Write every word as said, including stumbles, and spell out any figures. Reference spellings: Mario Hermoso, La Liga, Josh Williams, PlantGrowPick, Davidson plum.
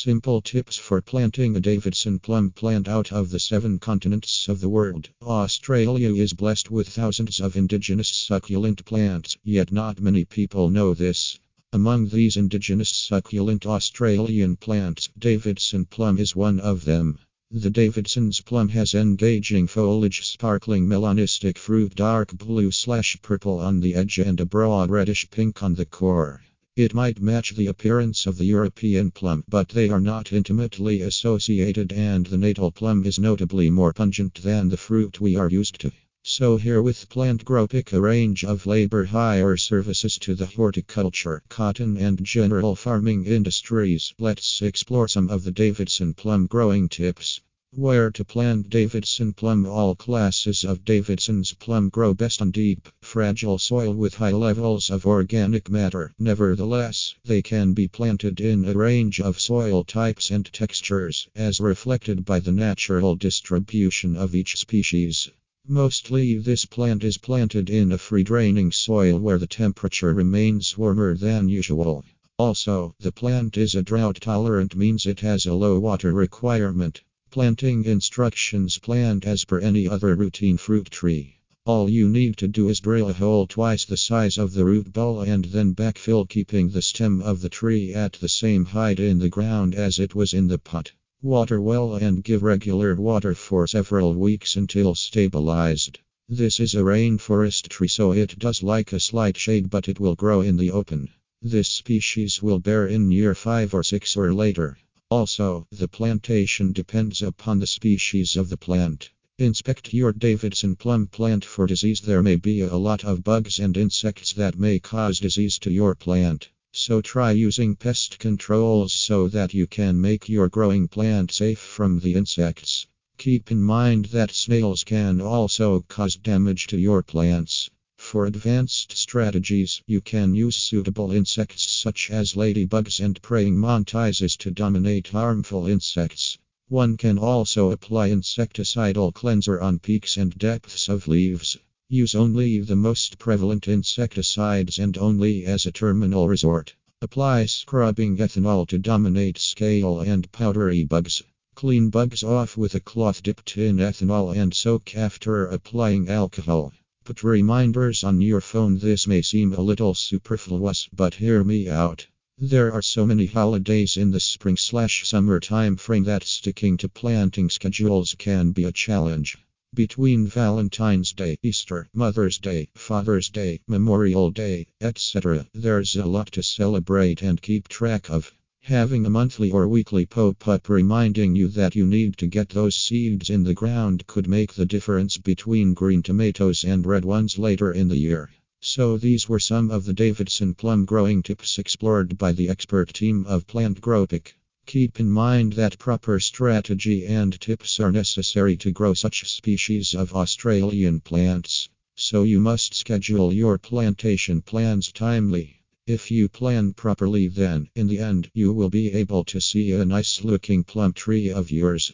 Simple tips for planting a Davidson plum plant out of the seven continents of the world. Australia is blessed with thousands of indigenous succulent plants, yet not many people know this. Among these indigenous succulent Australian plants, Davidson plum is one of them. The Davidson's plum has engaging foliage, sparkling melanistic fruit, dark blue slash purple on the edge and a broad reddish pink on the core. It might match the appearance of the European plum, but they are not intimately associated, and the natal plum is notably more pungent than the fruit we are used to. So here with PlantGrowPick, a range of labor hire services to the horticulture, cotton and general farming industries, let's explore some of the Davidson plum growing tips. Where to plant Davidson plum. All classes of Davidson's plum grow best on deep, fragile soil with high levels of organic matter. Nevertheless, they can be planted in a range of soil types and textures, as reflected by the natural distribution of each species. Mostly this plant is planted in a free-draining soil where the temperature remains warmer than usual. Also, the plant is a drought-tolerant, means it has a low water requirement. Planting instructions: plant as per any other routine fruit tree. All you need to do is drill a hole twice the size of the root ball and then backfill, keeping the stem of the tree at the same height in the ground as it was in the pot. Water well and give regular water for several weeks until stabilized. This is a rainforest tree, so it does like a slight shade, but it will grow in the open. This species will bear in year five or six or later. Also, the plantation depends upon the species of the plant. Inspect your Davidson plum plant for disease. There may be a lot of bugs and insects that may cause disease to your plant. So try using pest controls so that you can make your growing plant safe from the insects. Keep in mind that snails can also cause damage to your plants. For advanced strategies, you can use suitable insects such as ladybugs and praying mantises to dominate harmful insects. One can also apply insecticidal cleanser on peaks and depths of leaves. Use only the most prevalent insecticides and only as a terminal resort. Apply scrubbing ethanol to dominate scale and powdery bugs. Clean bugs off with a cloth dipped in ethanol and soak after applying alcohol. Put reminders on your phone. This may seem a little superfluous, but hear me out. There are so many holidays in the spring slash summer time frame that sticking to planting schedules can be a challenge. Between Valentine's Day, Easter, Mother's Day, Father's Day, Memorial Day, et cetera, there's a lot to celebrate and keep track of. Having a monthly or weekly pop-up reminding you that you need to get those seeds in the ground could make the difference between green tomatoes and red ones later in the year. So these were some of the Davidson plum growing tips explored by the expert team of PlantGrowPick. Keep in mind that proper strategy and tips are necessary to grow such species of Australian plants. So you must schedule your plantation plans timely. If you plan properly, then, in the end, you will be able to see a nice looking plum tree of yours.